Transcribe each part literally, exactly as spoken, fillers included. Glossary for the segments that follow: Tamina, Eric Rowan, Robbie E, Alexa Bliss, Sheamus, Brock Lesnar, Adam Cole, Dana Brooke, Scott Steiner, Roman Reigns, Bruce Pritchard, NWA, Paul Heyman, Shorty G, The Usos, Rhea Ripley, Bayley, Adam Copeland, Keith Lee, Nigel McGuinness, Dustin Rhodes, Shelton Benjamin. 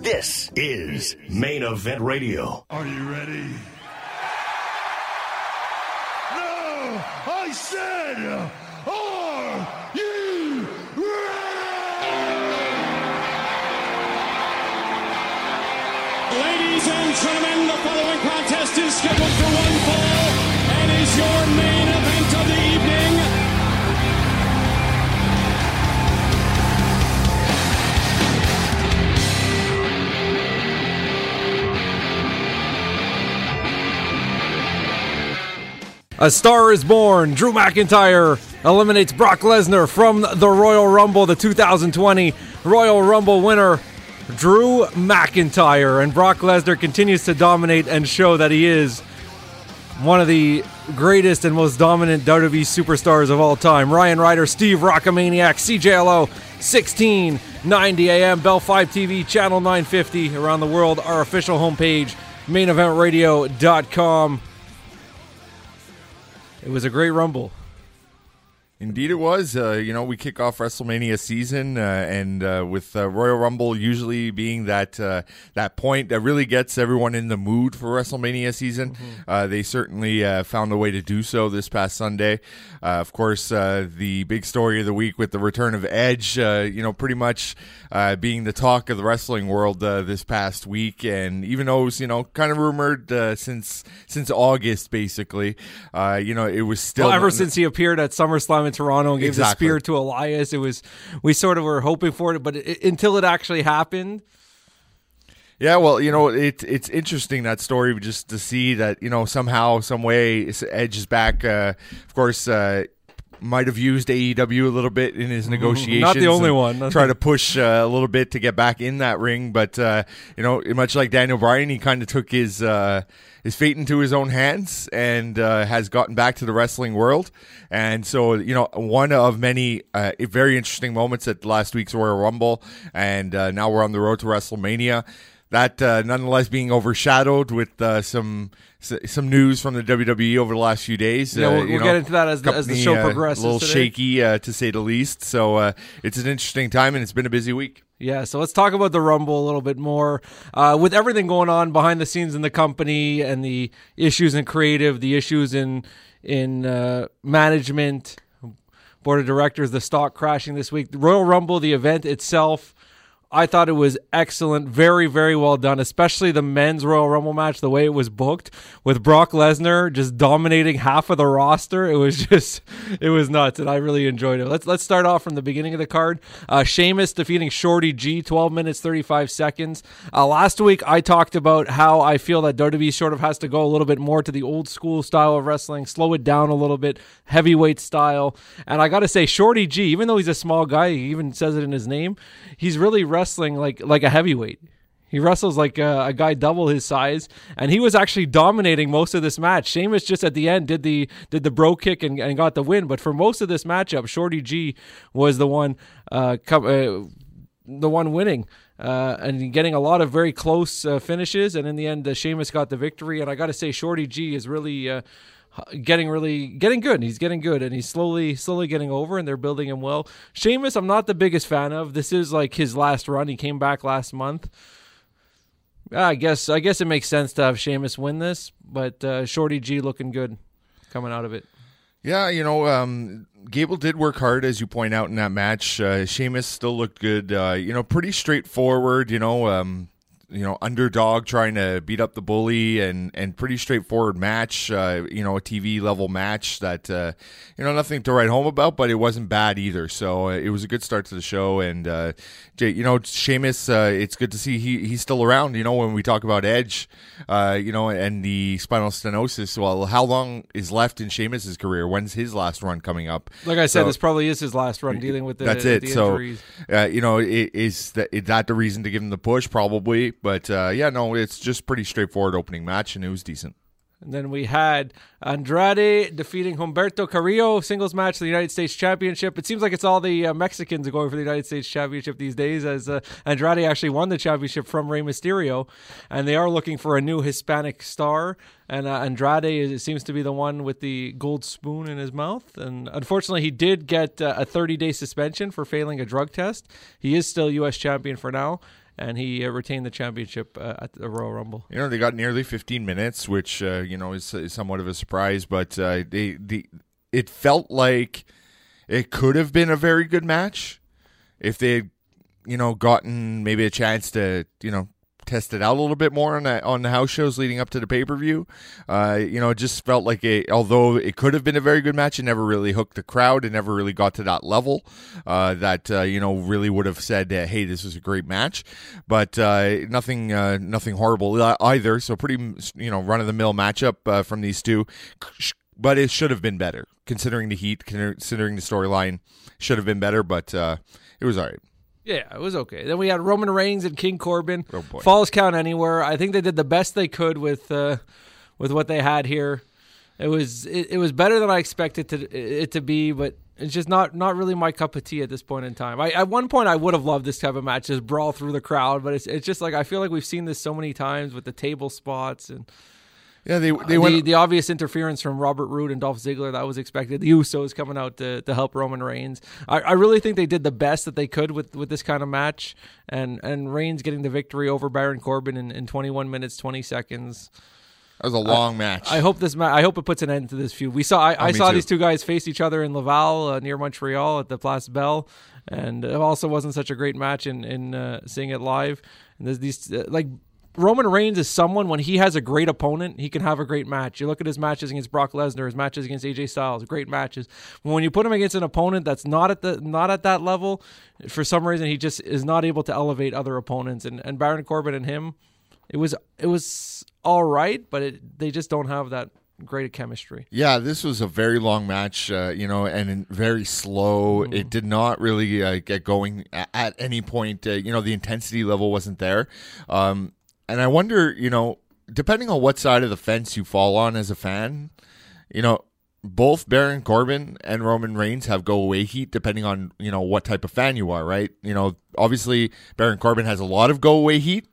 This is Main Event Radio. Are you ready? No! I said, are you ready? Ladies and gentlemen, the following contest is scheduled for one fall and is your main event of the evening. A Star is Born. Drew McIntyre eliminates Brock Lesnar from the Royal Rumble, the two thousand twenty Royal Rumble winner, Drew McIntyre. And Brock Lesnar continues to dominate and show that he is one of the greatest and most dominant W W E superstars of all time. Ryan Ryder, Steve Rockamaniac, C J L O, sixteen ninety A M, Bell five T V, Channel nine fifty, around the world, our official homepage, main event radio dot com. It was a great Rumble. Indeed it was. Uh, you know, we kick off WrestleMania season, uh, and uh, with uh, Royal Rumble usually being that uh, that point that really gets everyone in the mood for WrestleMania season. Mm-hmm. Uh, they certainly uh, found a way to do so this past Sunday. Uh, of course, uh, the big story of the week with the return of Edge, uh, you know, pretty much uh, being the talk of the wrestling world uh, this past week. And even though it was, you know, kind of rumored uh, since since August, basically, uh, you know, it was still... Well, ever since he appeared at SummerSlam Toronto and gave exactly. the spear to Elias. It was, we sort of were hoping for it, but it, until it actually happened. Yeah, well, you know, it, it's interesting, that story, just to see that, you know, somehow, some way, Edge is back. Uh, of course, uh, might have used A E W a little bit in his negotiations. Not the only one. That's try to push uh, a little bit to get back in that ring, but, uh, you know, much like Daniel Bryan, he kind of took his... Uh, his fate into his own hands and uh, has gotten back to the wrestling world. And so, you know, one of many uh, very interesting moments at last week's Royal Rumble, and uh, now we're on the road to WrestleMania. That uh, nonetheless being overshadowed with uh, some some news from the W W E over the last few days. Yeah, we'll, uh, you we'll know, get into that as, company, as the show progresses. Uh, a little today. shaky, uh, to say the least. So uh, it's an interesting time, and it's been a busy week. Yeah, so let's talk about the Rumble a little bit more. Uh, with everything going on behind the scenes in the company and the issues in creative, the issues in in uh, management, board of directors, the stock crashing this week, the Royal Rumble, the event itself, I thought it was excellent, very, very well done, especially the men's Royal Rumble match, the way it was booked, with Brock Lesnar just dominating half of the roster. It was just, it was nuts, and I really enjoyed it. Let's let's start off from the beginning of the card. Uh, Sheamus defeating Shorty G, twelve minutes, thirty-five seconds. Uh, last week, I talked about how I feel that W W E sort of has to go a little bit more to the old school style of wrestling, slow it down a little bit, heavyweight style. And I got to say, Shorty G, even though he's a small guy, he even says it in his name, he's really wrestling. Wrestling like like a heavyweight. He wrestles like a, a guy double his size, and he was actually dominating most of this match. Sheamus just at the end did the did the bro kick and, and got the win, but for most of this matchup, Shorty G was the one uh, co- uh the one winning uh and getting a lot of very close uh, finishes, and in the end, uh, Sheamus got the victory. And I got to say, Shorty G is really uh, getting really getting good. He's getting good, and he's slowly, slowly getting over, and they're building him well. Sheamus, I'm not the biggest fan of. This is like his last run. He came back last month. I guess, I guess it makes sense to have Sheamus win this, but uh, Shorty G looking good coming out of it. Yeah, you know, um, Gable did work hard, as you point out in that match. Uh, Sheamus still looked good. Uh, you know, pretty straightforward. You know. Um, You know, underdog trying to beat up the bully, and, and pretty straightforward match, uh, you know, a T V level match that, uh, you know, nothing to write home about, but it wasn't bad either. So uh, it was a good start to the show. And, uh, Jay, you know, Sheamus, uh, it's good to see he he's still around. You know, when we talk about Edge, uh, you know, and the spinal stenosis, well, how long is left in Sheamus's career? When's his last run coming up? Like I said, so, this probably is his last run dealing with the, that's it. The injuries. So, uh, you know, is that, is that the reason to give him the push? Probably. But, uh, yeah, no, it's just pretty straightforward opening match, and it was decent. And then we had Andrade defeating Humberto Carrillo, singles match for the United States Championship. It seems like it's all the uh, Mexicans are going for the United States Championship these days, as uh, Andrade actually won the championship from Rey Mysterio, and they are looking for a new Hispanic star. And uh, Andrade is, seems to be the one with the gold spoon in his mouth. And unfortunately, he did get uh, a thirty-day suspension for failing a drug test. He is still U S champion for now. and he uh, retained the championship uh, at the Royal Rumble. You know, they got nearly fifteen minutes, which uh, you know is, is somewhat of a surprise, but uh, they the it felt like it could have been a very good match if they had, you know, gotten maybe a chance to, you know, test it out a little bit more on the, on the house shows leading up to the pay-per-view. Uh, you know, it just felt like, a, although it could have been a very good match, it never really hooked the crowd. It never really got to that level uh, that, uh, you know, really would have said, uh, hey, this was a great match. But uh, nothing uh, nothing horrible either. So pretty, you know, run-of-the-mill matchup uh, from these two. But it should have been better, considering the heat, considering the storyline. Should have been better, but uh, it was all right. Yeah, it was okay. Then we had Roman Reigns and King Corbin. Oh boy. Falls count anywhere. I think they did the best they could with uh, with what they had here. It was it, it was better than I expected to, it to be, but it's just not not really my cup of tea at this point in time. I, at one point, I would have loved this type of match, just brawl through the crowd, but it's it's just like I feel like we've seen this so many times with the table spots and. Yeah, they they uh, went the, the obvious interference from Robert Roode and Dolph Ziggler, that was expected. The Usos coming out to, to help Roman Reigns. I, I really think they did the best that they could with, with this kind of match, and and Reigns getting the victory over Baron Corbin in, in twenty-one minutes twenty seconds. That was a long I, match. I hope this ma- I hope it puts an end to this feud. We saw I, oh, I saw too. These two guys face each other in Laval uh, near Montreal at the Place Bell, and it also wasn't such a great match in in uh, seeing it live. And there's these uh, like. Roman Reigns is someone, when he has a great opponent, he can have a great match. You look at his matches against Brock Lesnar, his matches against A J Styles, great matches. When you put him against an opponent that's not at the not at that level, for some reason he just is not able to elevate other opponents. And and Baron Corbin and him, it was it was all right, but it, they just don't have that great chemistry. Yeah, this was a very long match, uh, you know, and very slow. Mm. It did not really uh, get going at any point. Uh, you know, the intensity level wasn't there. Um, And I wonder, you know, depending on what side of the fence you fall on as a fan, you know, both Baron Corbin and Roman Reigns have go-away heat depending on, you know, what type of fan you are, right? You know, obviously Baron Corbin has a lot of go-away heat.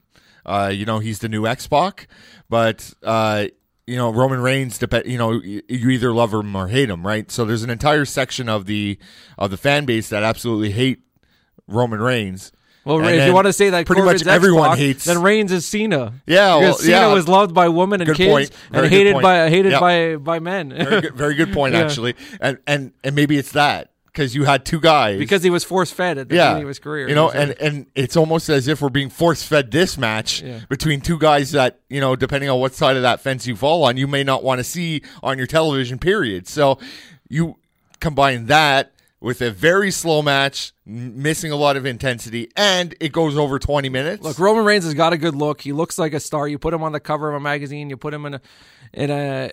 Uh, you know, he's the new X-Pac. But, uh, you know, Roman Reigns, dep- you know, you either love him or hate him, right? So there's an entire section of the of the fan base that absolutely hate Roman Reigns. Well, and if you want to say that pretty Corbin's much everyone Xbox, hates, then Reigns is Cena. Yeah, well, Cena yeah. was loved by women and good kids and hated point. by hated yep. by by men. Very good, very good point, yeah. actually. And and and maybe it's that because you had two guys because he was force fed at the yeah. beginning of his career. You know, and, like, and it's almost as if we're being force fed this match yeah. between two guys that, you know, depending on what side of that fence you fall on, you may not want to see on your television. Period. So you combine that with a very slow match, missing a lot of intensity, and it goes over twenty minutes. Look, Roman Reigns has got a good look. He looks like a star. You put him on the cover of a magazine. You put him in a in a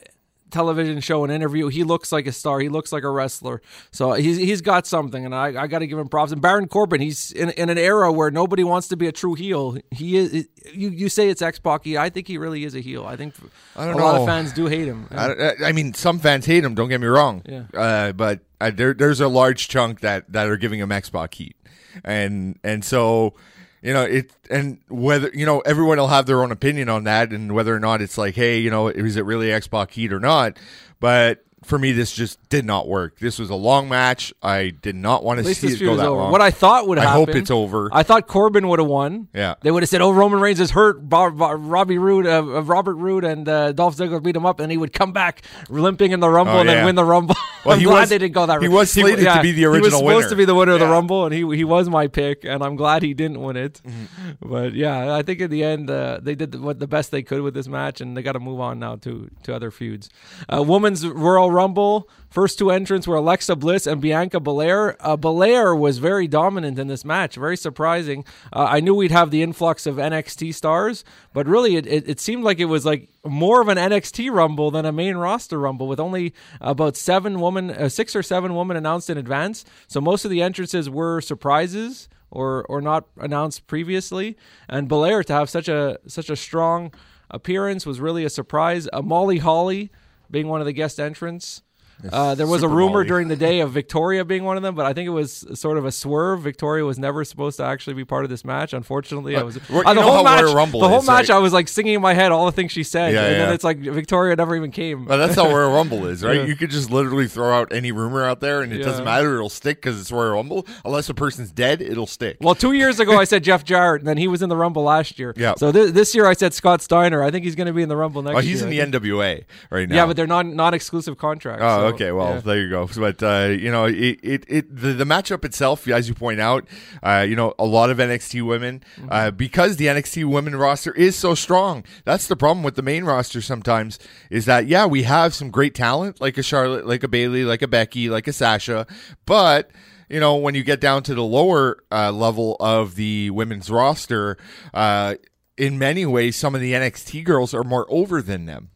television show, an interview. He looks like a star. He looks like a wrestler. So he's he's got something, and I I got to give him props. And Baron Corbin, he's in in an era where nobody wants to be a true heel. He is. You you say it's X-Pac. I think he really is a heel. I think I don't a know. lot of fans do hate him. I, I mean, some fans hate him. Don't get me wrong. Yeah. Uh, but. Uh, there, there's a large chunk that, that are giving him X-Pac heat, and and so you know it, and whether you know everyone will have their own opinion on that, and whether or not it's like, hey, you know, is it really X-Pac heat or not? But for me, this just did not work. This was a long match. I did not want to see it go that long. What I thought would happen. I hope it's over. I thought Corbin would have won. Yeah, they would have said, "Oh, Roman Reigns is hurt. Bob, Bob, Robbie Roode, uh, Robert Roode, and uh, Dolph Ziggler beat him up, and he would come back limping in the Rumble oh, and yeah. then win the Rumble." Well, I'm he glad was, they didn't go that. He route. was slated he, yeah, to be the original winner. He was supposed winner. to be the winner yeah. of the Rumble, and he he was my pick, and I'm glad he didn't win it. Mm-hmm. But yeah, I think in the end uh, they did what the best they could with this match, and they got to move on now to to other feuds. Uh, women's Royal Rumble. First two entrants were Alexa Bliss and Bianca Belair. Uh, Belair was very dominant in this match. Very surprising. Uh, I knew we'd have the influx of N X T stars, but really it, it, it seemed like it was like more of an N X T Rumble than a main roster Rumble, with only about seven women, uh, six or seven women announced in advance. So most of the entrances were surprises or or not announced previously. And Belair to have such a such a strong appearance was really a surprise. Uh, Molly Holly being one of the guest entrants. Uh, there was Super a rumor Molly. during the day of Victoria being one of them, but I think it was sort of a swerve. Victoria was never supposed to actually be part of this match. Unfortunately, Look, I was uh, the whole match. Rumble the whole is, match, right? I was like singing in my head all the things she said, yeah, and yeah. then it's like Victoria never even came. But that's how Royal Rumble is, right? Yeah. You could just literally throw out any rumor out there, and it yeah. doesn't matter; it'll stick because it's Royal Rumble. Unless a person's dead, it'll stick. Well, two years ago I said Jeff Jarrett, and then he was in the Rumble last year. Yeah. So th- this year I said Scott Steiner. I think he's going to be in the Rumble next. Oh, he's year. in the N W A right now. Yeah, but they're not non-exclusive contracts. Oh, so. okay. Okay, well, yeah. there you go. But, uh, you know, it, it, it the, the matchup itself, as you point out, uh, you know, a lot of N X T women, mm-hmm. uh, because the N X T women roster is so strong. That's the problem with the main roster sometimes is that, yeah, we have some great talent like a Charlotte, like a Bayley, like a Becky, like a Sasha. But, you know, when you get down to the lower uh, level of the women's roster, uh, in many ways, some of the N X T girls are more over than them.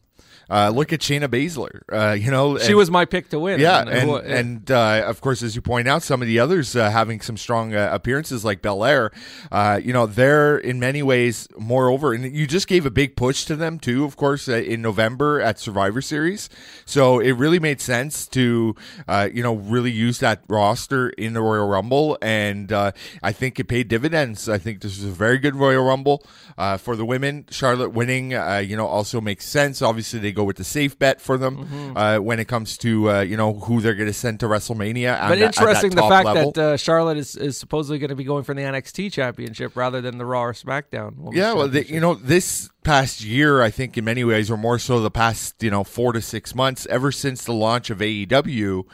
Uh, look at Shayna Baszler. Uh, you know, she and, was my pick to win. Yeah, and and, what, yeah. and uh, of course, as you point out, some of the others uh, having some strong uh, appearances, like Belair. Uh, you know, they're in many ways more over, and you just gave a big push to them too. Of course, uh, in November at Survivor Series, so it really made sense to uh, you know really use that roster in the Royal Rumble, and uh, I think it paid dividends. I think this is a very good Royal Rumble uh, for the women. Charlotte winning, uh, you know, also makes sense. Obviously, they go with the safe bet for them mm-hmm. uh, when it comes to uh, you know who they're going to send to WrestleMania. But that, interesting the fact level. that uh, Charlotte is, is supposedly going to be going for the N X T championship rather than the Raw or SmackDown. Yeah, well, the, you know this past year, I think in many ways, or more so the past you know four to six months, ever since the launch of A E W,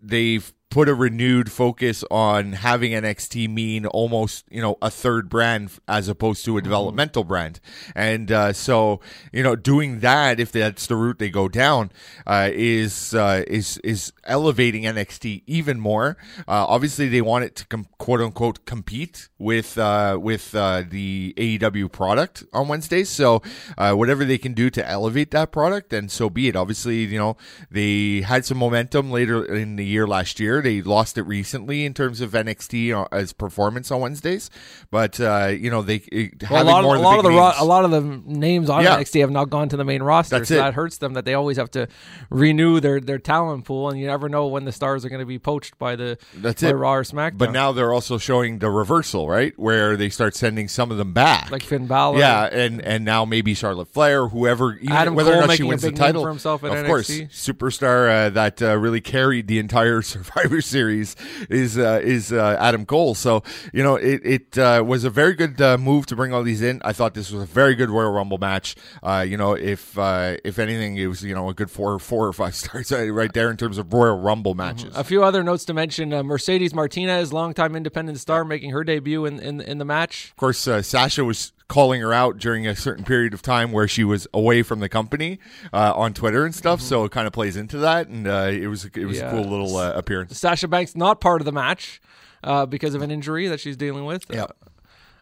they've put a renewed focus on having N X T mean almost, you know, a third brand as opposed to a mm-hmm. developmental brand. And uh, so, you know, doing that, if that's the route they go down, uh, is uh, is is elevating N X T even more. Uh, obviously, they want it to, com- quote unquote, compete with, uh, with uh, the A E W product on Wednesdays. So uh, whatever they can do to elevate that product, and so be it. Obviously, you know, they had some momentum later in the year last year. They lost it recently in terms of N X T as performance on Wednesdays, but uh, you know they it, well, a lot of, more a, of lot the of the names, ro- a lot of the names on yeah. N X T have not gone to the main roster, That's so it. that hurts them. That they always have to renew their, their talent pool, and you never know when the stars are going to be poached by the That's by it. Raw or SmackDown. But now they're also showing the reversal, right, where they start sending some of them back, like Finn Balor, yeah, and and now maybe Charlotte Flair, whoever, even Adam whether Cole or not she wins the title, for himself at of N X T. Course, superstar uh, that uh, really carried the entire Survivor Series is uh, is uh, Adam Cole. So, you know, it, it uh, was a very good uh, move to bring all these in. I thought this was a very good Royal Rumble match. Uh, you know, if uh, if anything, it was, you know, a good four, four or five stars right there in terms of Royal Rumble matches. Mm-hmm. A few other notes to mention. Uh, Mercedes Martinez, longtime independent star, making her debut in, in, in the match. Of course, uh, Sasha was calling her out during a certain period of time where she was away from the company uh, on Twitter and stuff, mm-hmm. so it kind of plays into that, and uh, it was it was yeah. a cool little uh, appearance. Sasha Banks not part of the match uh, because of an injury that she's dealing with. Yeah.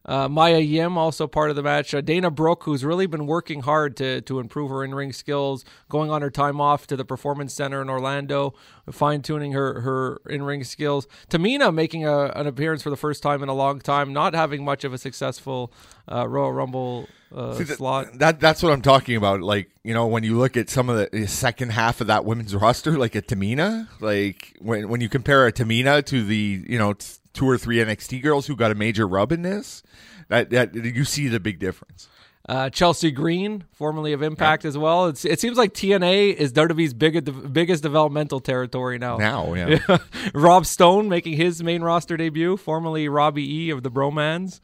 Uh, Maya Yim also part of the match. Uh, Dana Brooke, who's really been working hard to to improve her in-ring skills, going on her time off to the Performance Center in Orlando, fine-tuning her, her in-ring skills. Tamina making a, an appearance for the first time in a long time, not having much of a successful uh, Royal Rumble uh, See, that, slot. That That's what I'm talking about. Like, you know, when you look at some of the second half of that women's roster, like a Tamina, like when, when you compare a Tamina to the, you know, t- two or three N X T girls who got a major rub in this, that, that you see the big difference. Uh, Chelsea Green, formerly of Impact yeah. as well. It's, it seems like T N A is W W E's big, de- biggest developmental territory now. Now, yeah. yeah. Rob Stone making his main roster debut, formerly Robbie E of the Bromans,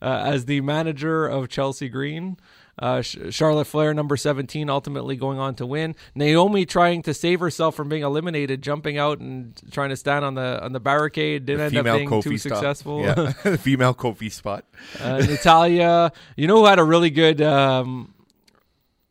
uh, as the manager of Chelsea Green. Uh, Charlotte Flair, number seventeen, ultimately going on to win. Naomi trying to save herself from being eliminated, jumping out and trying to stand on the on the barricade. Didn't the end up being Kofi too stop. successful. Yeah. The female Kofi spot. uh, Natalia, you know who had a really good, um,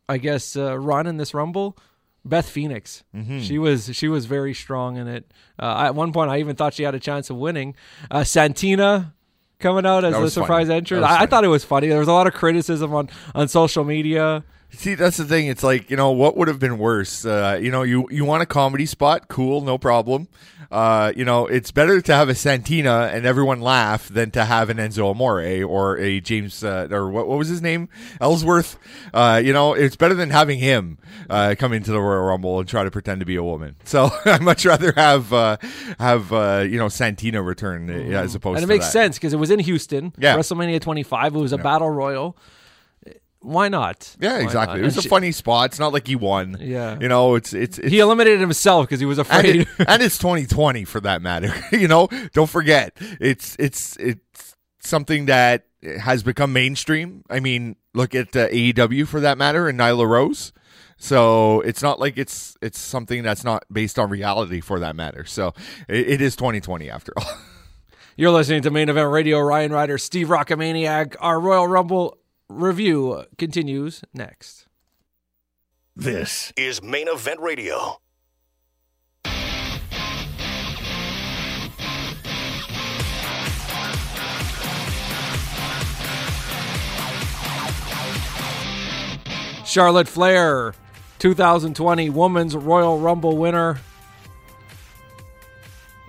I guess, uh, run in this Rumble? Beth Phoenix. Mm-hmm. She was she was very strong in it. Uh, at one point, I even thought she had a chance of winning. Uh, Santina. Coming out as a surprise funny. entrance. I, I thought it was funny. There was a lot of criticism on, on social media. See, that's the thing. It's like, you know, what would have been worse? Uh, you know, you, you want a comedy spot? Cool, no problem. Uh, you know, it's better to have a Santina and everyone laugh than to have an Enzo Amore or a James uh, or what, what was his name? Ellsworth. Uh, you know, it's better than having him uh, come into the Royal Rumble and try to pretend to be a woman. So I'd much rather have uh, have uh, you know Santina return mm. as opposed. And it to makes that. sense because it was in Houston, yeah. WrestleMania twenty-five. It was a yeah. battle royal. Why not? Yeah, Why exactly. Not? It was and a funny she, spot. It's not like he won. Yeah. You know, it's... it's, it's he eliminated himself because he was afraid. And, it, and it's twenty twenty for that matter. You know, don't forget. It's it's it's something that has become mainstream. I mean, look at uh, A E W for that matter and Nyla Rose. So it's not like it's it's something that's not based on reality for that matter. So it, it is twenty twenty after all. You're listening to Main Event Radio. Ryan Rider, Steve Rockamaniac, our Royal Rumble review continues next. This is Main Event Radio. Charlotte Flair, two thousand twenty Women's Royal Rumble winner,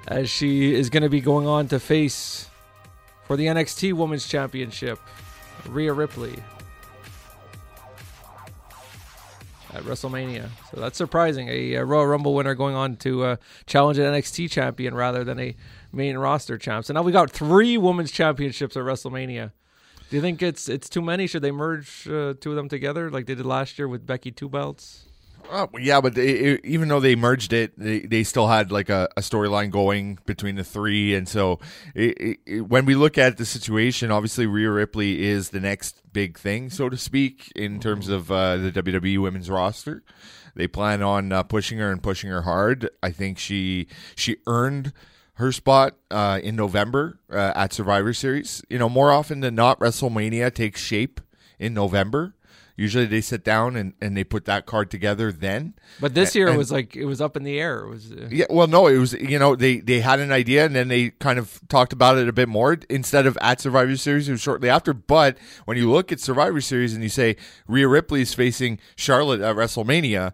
as she is going to be going on to face for the N X T Women's Championship Rhea Ripley at WrestleMania. So that's surprising. A, a Royal Rumble winner going on to uh, challenge an N X T champion rather than a main roster champ. So now we got three women's championships at WrestleMania. Do you think it's it's too many? Should they merge uh, two of them together like they did last year with Becky two belts? Oh, yeah, but they, it, even though they merged it, they, they still had like a, a storyline going between the three. And so it, it, when we look at the situation, obviously Rhea Ripley is the next big thing, so to speak, in terms of uh, the W W E women's roster. They plan on uh, pushing her and pushing her hard. I think she she earned her spot uh, in November uh, at Survivor Series. You know, more often than not, WrestleMania takes shape in November. Usually they sit down and, and they put that card together then. But this year and, it was like it was up in the air. It was uh... yeah. Well, no, it was you know they, they had an idea and then they kind of talked about it a bit more instead of at Survivor Series. It was shortly after. But when you look at Survivor Series and you say Rhea Ripley is facing Charlotte at WrestleMania,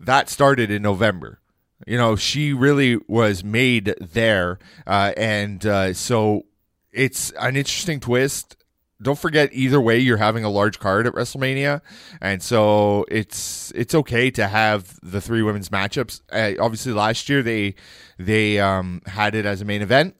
that started in November. You know she really was made there, uh, and uh, so it's an interesting twist. Don't forget, either way, you're having a large card at WrestleMania, and so it's it's okay to have the three women's matchups. Uh, obviously, last year they they um, had it as a main event.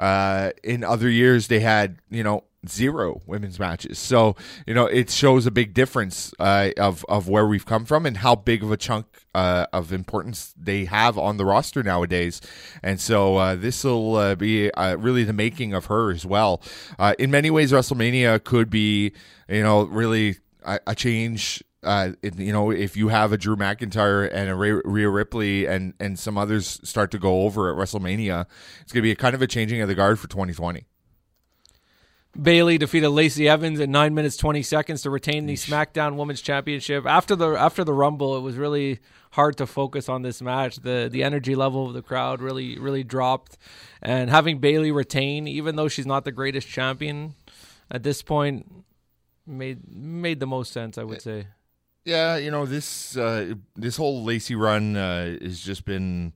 Uh, in other years, they had you know zero women's matches. So you know it shows a big difference uh, of of where we've come from and how big of a chunk uh, of importance they have on the roster nowadays. And so uh, this will uh, be uh, really the making of her as well. Uh, in many ways, WrestleMania could be you know really a, a change. Uh, it, you know, if you have a Drew McIntyre and a Rhea, Rhea Ripley and and some others start to go over at WrestleMania, it's going to be a kind of a changing of the guard for twenty twenty. Bayley defeated Lacey Evans in nine minutes twenty seconds to retain the SmackDown Women's Championship. After the after the Rumble, it was really hard to focus on this match. The the energy level of the crowd really really dropped, and having Bayley retain, even though she's not the greatest champion at this point, made made the most sense, I would say. Yeah, you know this uh, this whole Lacey run uh, has just been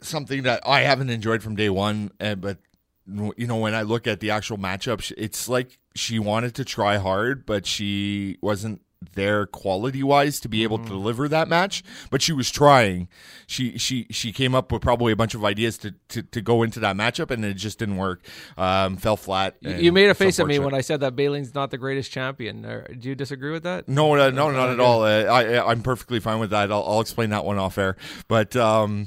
something that I haven't enjoyed from day one, uh, but. You know, when I look at the actual matchup, it's like she wanted to try hard, but she wasn't there quality-wise to be able mm-hmm. to deliver that match. But she was trying. She she she came up with probably a bunch of ideas to, to, to go into that matchup, and it just didn't work. Um, fell flat. You made a face at me when I said that Bayley's not the greatest champion. Do you disagree with that? No, no, no not at all. Uh, I, I'm perfectly fine with that. I'll, I'll explain that one off air. But... Um,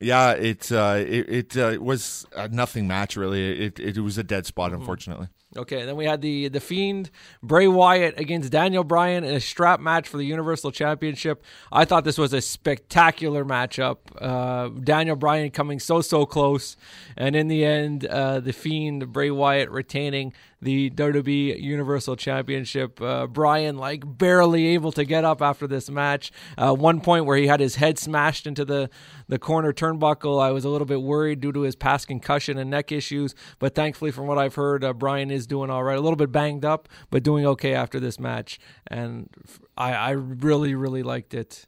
Yeah, it uh, it, it uh, was a nothing match, really. It, it it was a dead spot, unfortunately. Okay, and then we had the, the Fiend, Bray Wyatt against Daniel Bryan in a strap match for the Universal Championship. I thought this was a spectacular matchup. Uh, Daniel Bryan coming so, so close. And in the end, uh, the Fiend, Bray Wyatt retaining the W W E Universal Championship. Uh, Bryan, like, barely able to get up after this match. Uh, one point where he had his head smashed into the, the corner turnbuckle. I was a little bit worried due to his past concussion and neck issues. But thankfully, from what I've heard, uh, Bryan is doing all right. A little bit banged up, but doing okay after this match. And I, I really, really liked it.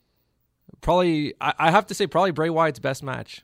probably, I, I have to say, probably Bray Wyatt's best match.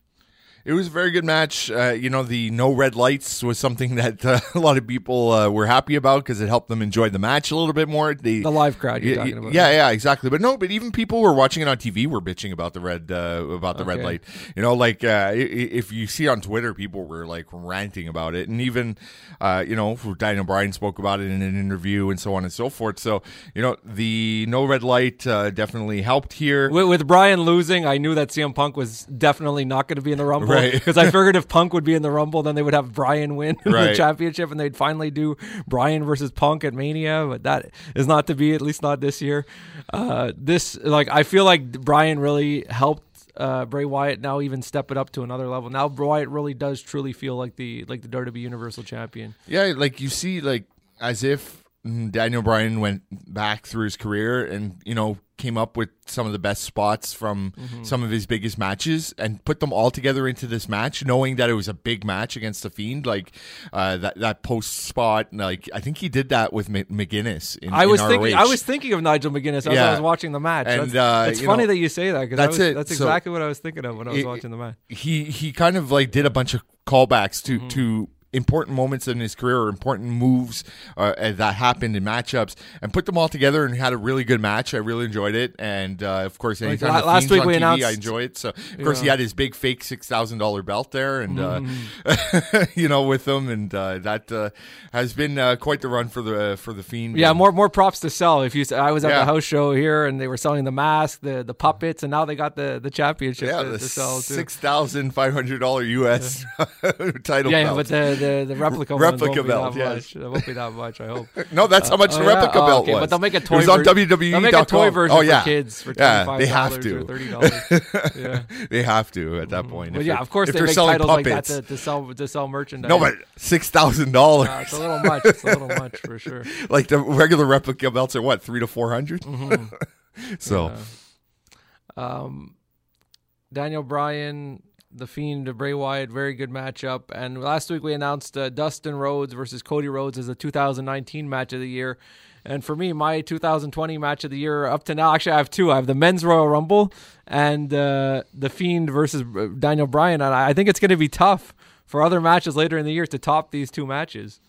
It was a very good match. Uh, you know, the no red lights was something that uh, a lot of people uh, were happy about because it helped them enjoy the match a little bit more. The, the live crowd you're y- talking about. Yeah, yeah, exactly. But no, but even people who were watching it on T V were bitching about the red uh, about the okay. red light. You know, like uh, if you see on Twitter, people were like ranting about it. And even, uh, you know, Daniel Bryan spoke about it in an interview and so on and so forth. So, you know, the no red light uh, definitely helped here. With, with Bryan losing, I knew that C M Punk was definitely not going to be in the Rumble. Because right. I figured if Punk would be in the Rumble, then they would have Bryan win right. the championship, and they'd finally do Bryan versus Punk at Mania. But that is not to be, at least not this year. Uh, this, like, I feel like Bryan really helped uh, Bray Wyatt now even step it up to another level. Now Bray Wyatt really does truly feel like the like the W W E Universal Champion. Yeah, like you see, like as if Daniel Bryan went back through his career, and you know. Came up with some of the best spots from mm-hmm. some of his biggest matches and put them all together into this match, knowing that it was a big match against The Fiend, like uh, that that post spot. Like I think he did that with M- McGuinness. In, I was in thinking, R O H. I was thinking of Nigel McGuinness as yeah. I was watching the match. And, that's, uh, it's funny know, that you say that because that's, that's exactly so what I was thinking of when I was it, watching the match. He he kind of like did a bunch of callbacks to mm-hmm. to. important moments in his career or important moves uh, that happened in matchups and put them all together and had a really good match. I really enjoyed it. And, uh, of course, anytime like, the last Fiend's week on we T V, announced, I enjoy it. So, of course, know. he had his big fake six thousand dollars belt there and, mm-hmm. uh, you know, with him. And uh, that uh, has been uh, quite the run for the uh, for the Fiend. Yeah, and, more more props to sell. If you, I was at yeah. the house show here and they were selling the mask, the, the puppets, and now they got the, the championship yeah, to, the to sell. six thousand five hundred dollars U S title yeah, belt. Yeah, but the, The, the replica replica belt, yes. That won't be that much, I hope. No, that's uh, how much oh, the replica yeah? oh, belt okay. was. But they'll make a toy version. It was on W W E dot com. They'll make a toy version oh, yeah. for kids for yeah, twenty-five dollars they have to. Or thirty dollars. yeah. They have to at that point. Mm-hmm. But yeah, of course they make titles puppets. like that to, to, sell, to sell merchandise. No, but six thousand dollars. Yeah, it's a little much. It's a little much for sure. Like the regular replica belts are what, three to four hundred? Mm-hmm. so. Yeah. Um, Daniel Bryan... The Fiend, Bray Wyatt, very good matchup. And last week we announced uh, Dustin Rhodes versus Cody Rhodes as the two thousand nineteen match of the year. And for me, my two thousand twenty match of the year up to now, actually I have two. I have the Men's Royal Rumble and uh, The Fiend versus Daniel Bryan. And I think it's going to be tough for other matches later in the year to top these two matches.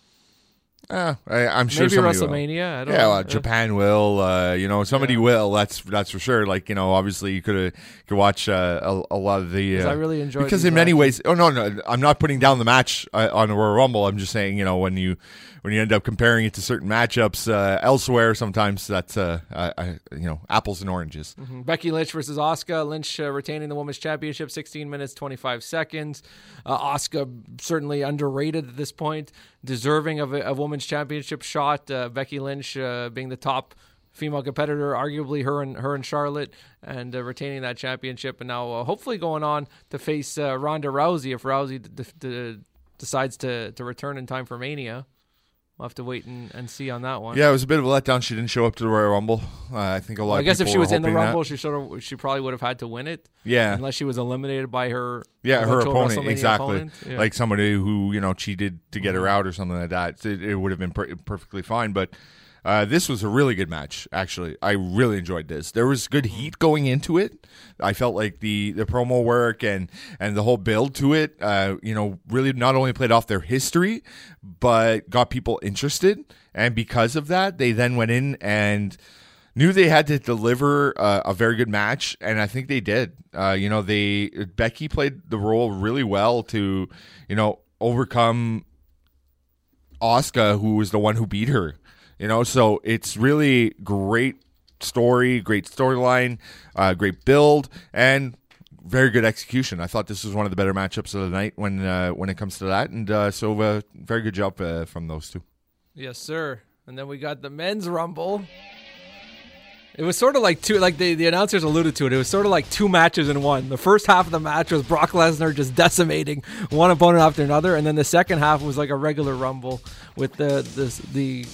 Uh, I, I'm sure maybe WrestleMania. Will. I don't yeah, know. Well, Japan will. Uh, you know, somebody yeah. will. That's that's for sure. Like you know, obviously you could could watch uh, a, a lot of the. Uh, I really enjoyed because in matches. many ways. Oh no, no, I'm not putting down the match uh, on the Royal Rumble. I'm just saying you know when you when you end up comparing it to certain matchups uh, elsewhere, sometimes that's uh, uh you know apples and oranges. Mm-hmm. Becky Lynch versus Asuka. Lynch uh, retaining the Women's Championship, sixteen minutes twenty-five seconds. Uh, Asuka certainly underrated at this point, deserving of a of women's championship shot. uh, Becky Lynch uh, being the top female competitor, arguably her and her and Charlotte, and uh, retaining that championship, and now uh, hopefully going on to face uh, Ronda Rousey if Rousey d- d- decides to to return in time for Mania. We'll have to wait and, and see on that one. Yeah, it was a bit of a letdown. She didn't show up to the Royal Rumble. Uh, I think a lot. Well, I guess of people if she was in the Rumble, that. she sort of she probably would have had to win it. Yeah, unless she was eliminated by her. Yeah, her opponent exactly. Opponent. Yeah. Like somebody who you know cheated to get her out or something like that. It, it would have been per- perfectly fine, but. Uh, this was a really good match, actually. I really enjoyed this. There was good heat going into it. I felt like the, the promo work and, and the whole build to it, uh, you know, really not only played off their history, but got people interested. And because of that, they then went in and knew they had to deliver uh, a very good match, and I think they did. Uh, you know, they Becky played the role really well to, you know, overcome Asuka, who was the one who beat her. You know, so it's really great story, great storyline, uh, great build, and very good execution. I thought this was one of the better matchups of the night when uh, when it comes to that, and uh, so uh, very good job uh, from those two. Yes, sir. And then we got the Men's Rumble. It was sort of like two, like the, the announcers alluded to it. It was sort of like two matches in one. The first half of the match was Brock Lesnar just decimating one opponent after another, and then the second half was like a regular Rumble with the this, the.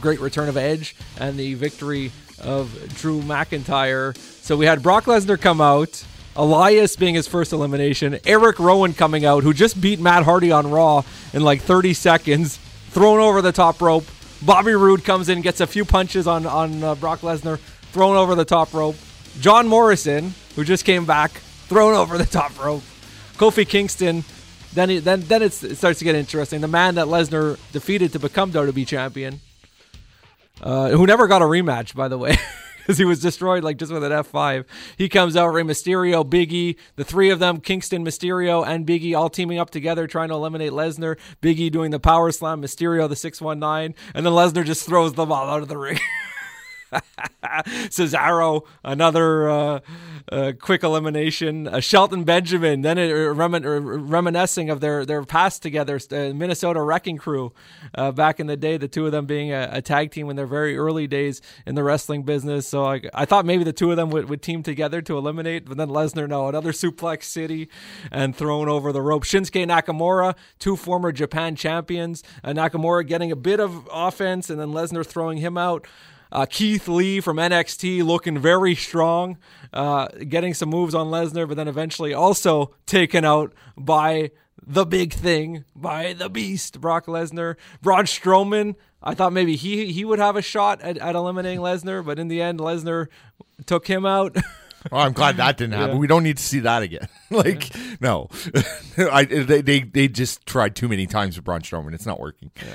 great return of Edge and the victory of Drew McIntyre. So we had Brock Lesnar come out, Elias being his first elimination, Eric Rowan coming out, who just beat Matt Hardy on Raw in like thirty seconds, thrown over the top rope. Bobby Roode comes in, gets a few punches on, on uh, Brock Lesnar, thrown over the top rope. John Morrison, who just came back, thrown over the top rope. Kofi Kingston. Then he, then then it's, it starts to get interesting. The man that Lesnar defeated to become W W E champion, uh, who never got a rematch, by the way, because he was destroyed like just with an F five. He comes out, Rey Mysterio, Big E, the three of them, Kingston, Mysterio, and Big E all teaming up together trying to eliminate Lesnar. Big E doing the power slam, Mysterio the six one nine, and then Lesnar just throws them all out of the ring. Cesaro, another uh, uh, quick elimination. Uh, Shelton Benjamin, then it, uh, remin- uh, reminiscing of their, their past together, uh, Minnesota Wrecking Crew uh, back in the day, the two of them being a, a tag team in their very early days in the wrestling business. So I, I thought maybe the two of them would, would team together to eliminate, but then Lesnar, no, another suplex city and thrown over the rope. Shinsuke Nakamura, two former Japan champions. Uh, Nakamura getting a bit of offense and then Lesnar throwing him out. Uh, Keith Lee from N X T looking very strong, uh, getting some moves on Lesnar, but then eventually also taken out by the big thing, by the beast, Brock Lesnar. Braun Strowman, I thought maybe he he would have a shot at, at eliminating Lesnar, but in the end, Lesnar took him out. Oh, I'm glad that didn't happen. Yeah. We don't need to see that again. Like, yeah. no. I, they, they, they just tried too many times with Braun Strowman. It's not working. Yeah.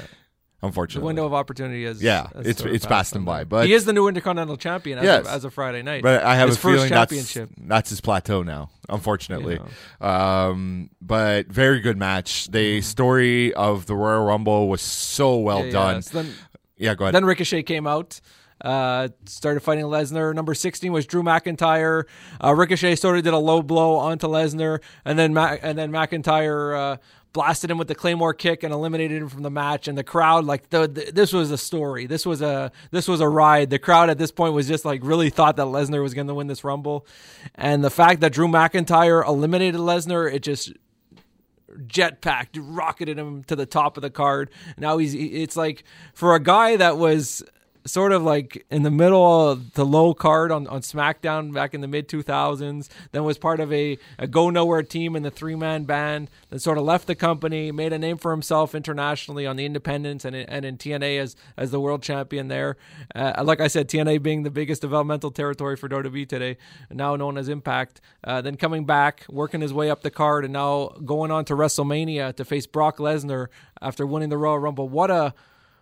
Unfortunately, the window of opportunity is yeah, is it's it's passed him by. But he is the new Intercontinental Champion as, yes, of, as of Friday night. But I have his a first feeling championship. That's, that's his plateau now. Unfortunately, you know. um, but very good match. The story of the Royal Rumble was so well yeah, done. Yeah. So then, yeah, go ahead. Then Ricochet came out. Uh, started fighting Lesnar. Number sixteen was Drew McIntyre. Uh, Ricochet sort of did a low blow onto Lesnar, and then Ma- and then McIntyre uh, blasted him with the Claymore kick and eliminated him from the match. And the crowd, like the, the, this was a story. This was a this was a ride. The crowd at this point was just like really thought that Lesnar was going to win this Rumble, and the fact that Drew McIntyre eliminated Lesnar, it just jetpacked, rocketed him to the top of the card. Now he's it's like for a guy that was sort of like in the middle of the low card on, on SmackDown back in the mid two thousands, then was part of a, a go-nowhere team in the three-man band, then sort of left the company, made a name for himself internationally on the independents and, and in T N A as, as the world champion there. Uh, like I said, T N A being the biggest developmental territory for W W E today, now known as Impact. Uh, then coming back, working his way up the card, and now going on to WrestleMania to face Brock Lesnar after winning the Royal Rumble. What a...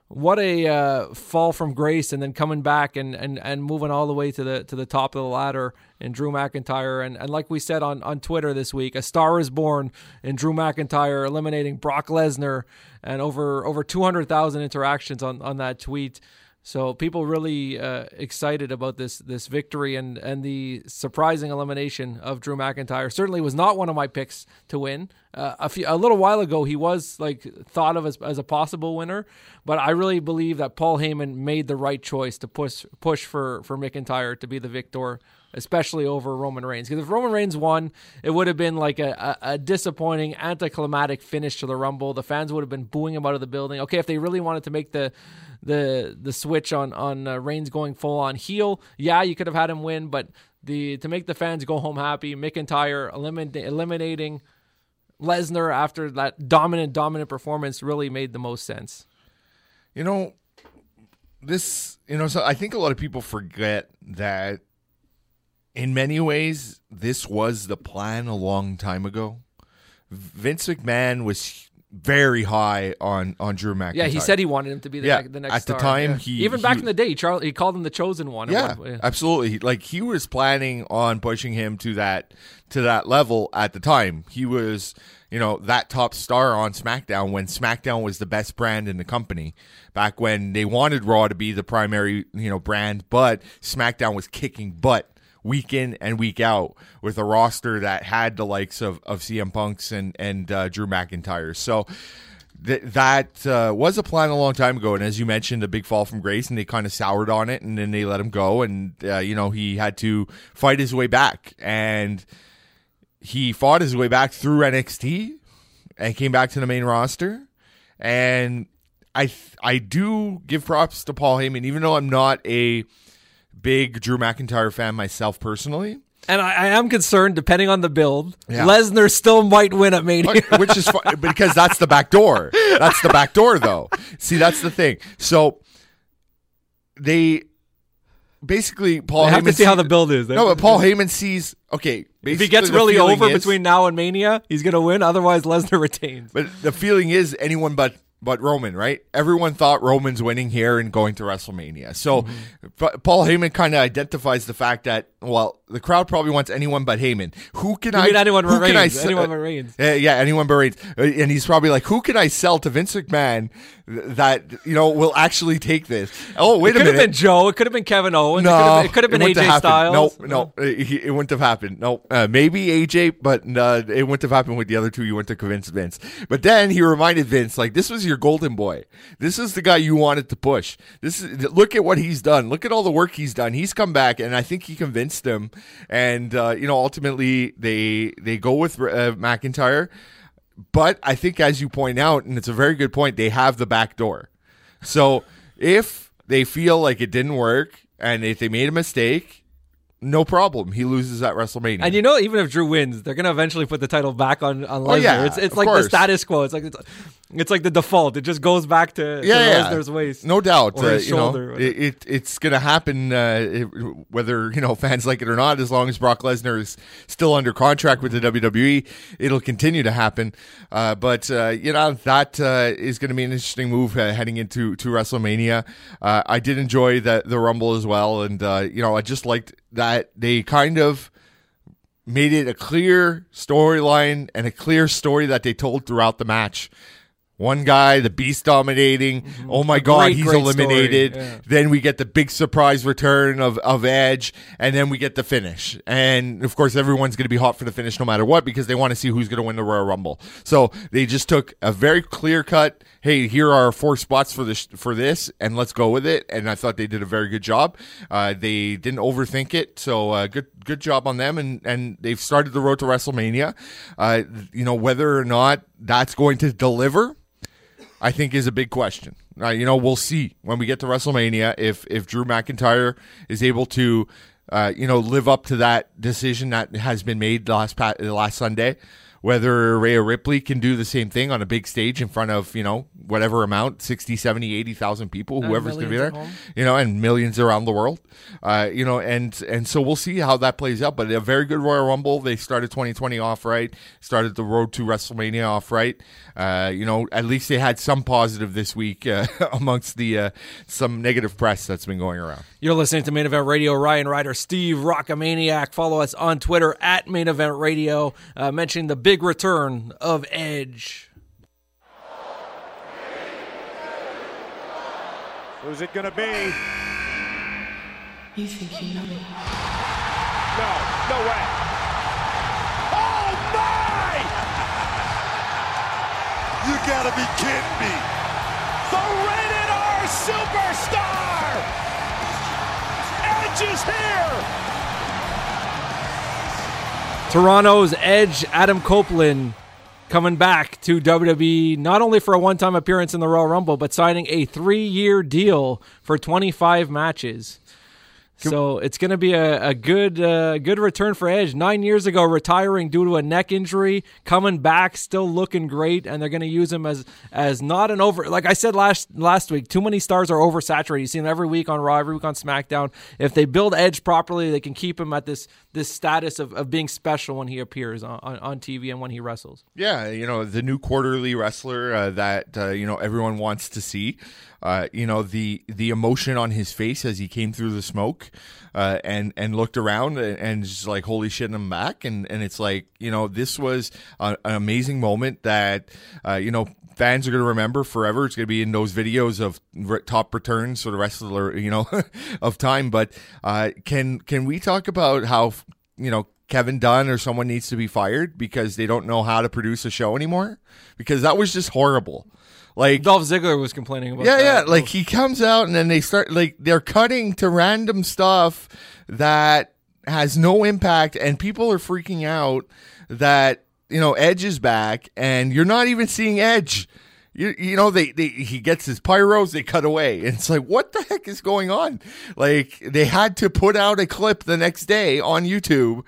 What a uh, fall from grace, and then coming back and, and, and moving all the way to the to the top of the ladder in Drew McIntyre. And, and like we said on, on Twitter this week, a star is born in Drew McIntyre eliminating Brock Lesnar, and over over two hundred thousand interactions on, on that tweet. So people really uh, excited about this this victory and, and the surprising elimination of Drew McIntyre. Certainly was not one of my picks to win. Uh, a, few, a little while ago, he was like thought of as, as a possible winner, but I really believe that Paul Heyman made the right choice to push push for, for McIntyre to be the victor, especially over Roman Reigns. Because if Roman Reigns won, it would have been like a, a, a disappointing, anticlimactic finish to the Rumble. The fans would have been booing him out of the building. Okay, if they really wanted to make the the the switch on on uh, Reigns going full on heel, yeah, you could have had him win, but the to make the fans go home happy, McIntyre elimin- eliminating. Lesnar after that dominant, dominant performance really made the most sense. You know, this, you know, so I think a lot of people forget that in many ways, this was the plan a long time ago. Vince McMahon was very high on, on Drew McIntyre. Yeah, he said he wanted him to be the, yeah, ne- the next at star. At the time, yeah. he... Even back he, in the day, Charles, he called him the chosen one. Yeah, one, yeah, absolutely. Like, he was planning on pushing him to that to that level at the time. He was, you know, that top star on SmackDown when SmackDown was the best brand in the company. Back when they wanted Raw to be the primary, you know, brand, but SmackDown was kicking butt week in and week out with a roster that had the likes of, of C M Punk's and, and uh, Drew McIntyre. So th- that uh, was a plan a long time ago. And as you mentioned, a big fall from grace, and they kind of soured on it, and then they let him go. And, uh, you know, he had to fight his way back. And he fought his way back through N X T and came back to the main roster. And I th- I do give props to Paul Heyman, even though I'm not a big Drew McIntyre fan myself personally. And I, I am concerned, depending on the build, yeah, Lesnar still might win at Mania. Which is fun, because that's the back door. That's the back door, though. See, that's the thing. So they basically Paul Heyman. I have Heyman to see sees, how the build is. No, but Paul Heyman sees, okay, if he gets really over is, between now and Mania, he's going to win. Otherwise, Lesnar retains. But the feeling is anyone but but Roman, right? Everyone thought Roman's winning here and going to WrestleMania. So mm-hmm. Paul Heyman kind of identifies the fact that, well, the crowd probably wants anyone but Heyman. Who can you I mean anyone but Reigns? Anyone but Reigns. Uh, yeah, anyone but Reigns. Uh, and he's probably like, who can I sell to Vince McMahon that, you know, will actually take this? Oh, wait it a minute. It could have been Joe. It could have been Kevin Owens. No, it could have been A J Styles. No, no, no. It, it wouldn't have happened. No, uh, maybe A J, but uh, it wouldn't have happened with the other two. You went to convince Vince. But then he reminded Vince, like, this was your golden boy. This is the guy you wanted to push. This is, look at what he's done. Look at all the work he's done. He's come back, and I think he convinced them. And uh, you know, ultimately they they go with uh, McIntyre. But I think, as you point out, and it's a very good point, they have the back door. So if they feel like it didn't work and if they made a mistake, no problem. He loses at WrestleMania. And you know, even if Drew wins, they're going to eventually put the title back on, on Lesnar. Oh, yeah, it's it's like course. the status quo. It's like it's, it's like the default. It just goes back to, yeah, to yeah. Lesnar's waist. No doubt. Uh, you know, it, it, it's going to happen uh, it, whether you know fans like it or not, as long as Brock Lesnar is still under contract with the W W E. It'll continue to happen. Uh, but, uh, you know, that uh, is going to be an interesting move uh, heading into to WrestleMania. Uh, I did enjoy the, the Rumble as well. And, uh, you know, I just liked that they kind of made it a clear storyline and a clear story that they told throughout the match. One guy, the Beast dominating. Mm-hmm. Oh, my God, great, he's great eliminated. Yeah. Then we get the big surprise return of, of Edge, and then we get the finish. And, of course, everyone's going to be hot for the finish no matter what because they want to see who's going to win the Royal Rumble. So they just took a very clear-cut, hey, here are four spots for this, for this, and let's go with it. And I thought they did a very good job. Uh, they didn't overthink it, so uh, good good job on them. And, and they've started the road to WrestleMania. Uh, you know, whether or not that's going to deliver, I think, is a big question. Uh, you know, we'll see when we get to WrestleMania if if Drew McIntyre is able to, uh, you know, live up to that decision that has been made last pa- last Sunday. Whether Rhea Ripley can do the same thing on a big stage in front of, you know, whatever amount, sixty, seventy, eighty thousand people, whoever's going to be there, you know, and millions around the world, uh, you know, and and so we'll see how that plays out. But a very good Royal Rumble. They started twenty twenty off right, started the road to WrestleMania off right. Uh, you know, at least they had some positive this week uh, amongst the uh, some negative press that's been going around. You're listening to Main Event Radio. Ryan Ryder, Steve Rockamaniac. Follow us on Twitter at Main Event Radio. Uh, mention the big Big return of Edge. Who's it gonna be? You think you know me? No, no way! Oh my! You gotta be kidding me! The rated R superstar! Edge is here! Toronto's Edge, Adam Copeland, coming back to W W E, not only for a one-time appearance in the Royal Rumble, but signing a three-year deal for twenty-five matches. Can so it's going to be a, a good uh, good return for Edge. Nine years ago, retiring due to a neck injury, coming back, still looking great, and they're going to use him as as not an over... Like I said last last week, too many stars are oversaturated. You see him every week on Raw, every week on SmackDown. If they build Edge properly, they can keep him at this... this status of, of being special when he appears on, on, on T V and when he wrestles. Yeah, you know, the new quarterly wrestler uh, that, uh, you know, everyone wants to see. Uh, you know, the the emotion on his face as he came through the smoke uh, and, and looked around and, and just like, holy shit, I'm back. And, and it's like, you know, this was a, an amazing moment that, uh, you know, fans are going to remember forever. It's going to be in those videos of re- top returns for the rest of the, you know, of time. But uh, can can we talk about how, you know, Kevin Dunn or someone needs to be fired because they don't know how to produce a show anymore? Because that was just horrible. Like Dolph Ziggler was complaining about yeah, that. Yeah, yeah. Like he comes out and then they start like they're cutting to random stuff that has no impact and people are freaking out that, you know, Edge is back, and you're not even seeing Edge. You you know, they, they he gets his pyros, they cut away. And it's like, what the heck is going on? Like, they had to put out a clip the next day on YouTube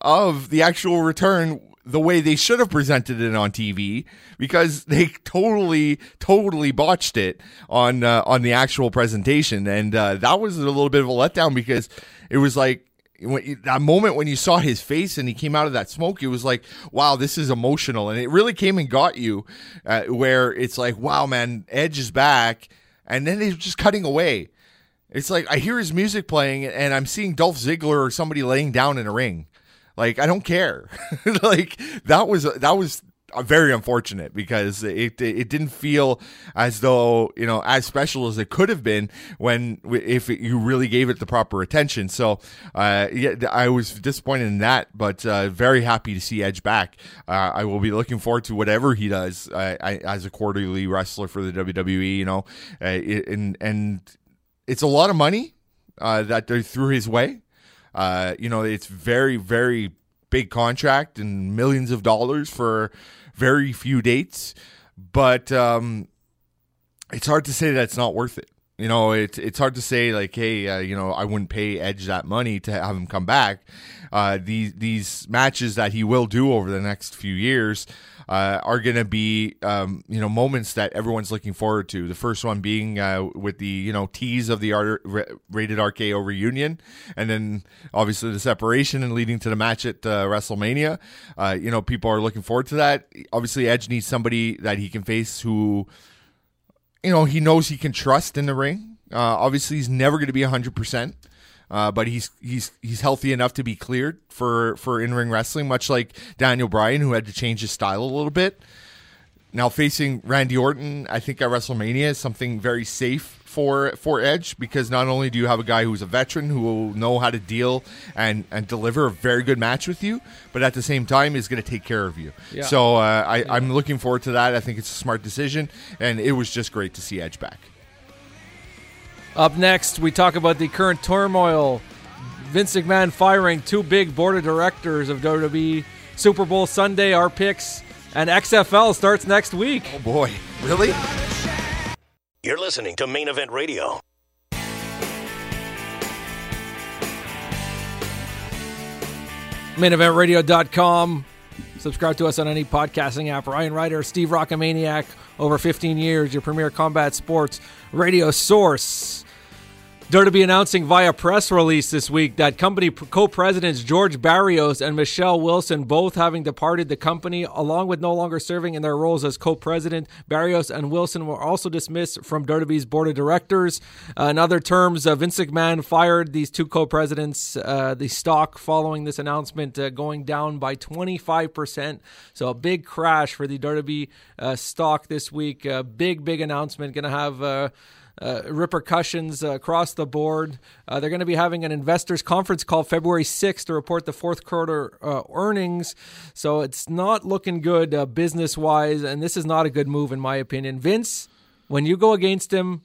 of the actual return the way they should have presented it on T V, because they totally, totally botched it on uh, on the actual presentation. And uh, that was a little bit of a letdown, because it was like, when, that moment when you saw his face and he came out of that smoke, it was like, wow, this is emotional. And it really came and got you, uh, where it's like, wow, man, Edge is back. And then they're just cutting away. It's like, I hear his music playing and I'm seeing Dolph Ziggler or somebody laying down in a ring. Like, I don't care. Like, that was that was very unfortunate, because it it didn't feel as though, you know, as special as it could have been when if it, you really gave it the proper attention. So, uh, yeah, I was disappointed in that, but uh, very happy to see Edge back. Uh, I will be looking forward to whatever he does uh, I, as a quarterly wrestler for the W W E. You know, uh, it, and and it's a lot of money uh, that they threw his way. Uh, you know, it's very, very big contract and millions of dollars for very few dates, but um, it's hard to say that it's not worth it. You know, it's it's hard to say like, hey, uh, you know, I wouldn't pay Edge that money to have him come back. Uh, these these matches that he will do over the next few years uh, are going to be, um, you know, moments that everyone's looking forward to. The first one being uh, with the, you know, tease of the R- Rated R K O reunion, and then obviously the separation and leading to the match at uh, WrestleMania. Uh, you know, people are looking forward to that. Obviously, Edge needs somebody that he can face who, you know, he knows he can trust in the ring. Uh, obviously, he's never going to be one hundred percent, uh, but he's he's he's healthy enough to be cleared for, for in-ring wrestling, much like Daniel Bryan, who had to change his style a little bit. Now, facing Randy Orton, I think at WrestleMania, is something very safe for for Edge, because not only do you have a guy who's a veteran who will know how to deal and, and deliver a very good match with you, but at the same time is going to take care of you. Yeah. So uh, I, yeah. I'm looking forward to that. I think it's a smart decision, and it was just great to see Edge back. Up next, we talk about the current turmoil. Vince McMahon firing two big board of directors of W W E. Super Bowl Sunday, our picks, and X F L starts next week. Oh, boy. Really? You're listening to Main Event Radio. main event radio dot com. Subscribe to us on any podcasting app. Ryan Ryder, Steve Rockamaniac, over fifteen years, your premier combat sports radio source. They're to be announcing via press release this week that company co-presidents George Barrios and Michelle Wilson, both having departed the company, along with no longer serving in their roles as co-president. Barrios and Wilson were also dismissed from W W E's board of directors. Uh, in other terms, uh, Vince McMahon fired these two co-presidents. Uh, the stock following this announcement uh, going down by twenty-five percent. So a big crash for the W W E uh, stock this week. Uh, big, big announcement. Going to have... Uh, Uh, repercussions uh, across the board. Uh, they're going to be having an investors conference call February sixth to report the fourth quarter uh, earnings. So it's not looking good uh, business-wise, and this is not a good move in my opinion. Vince, when you go against him,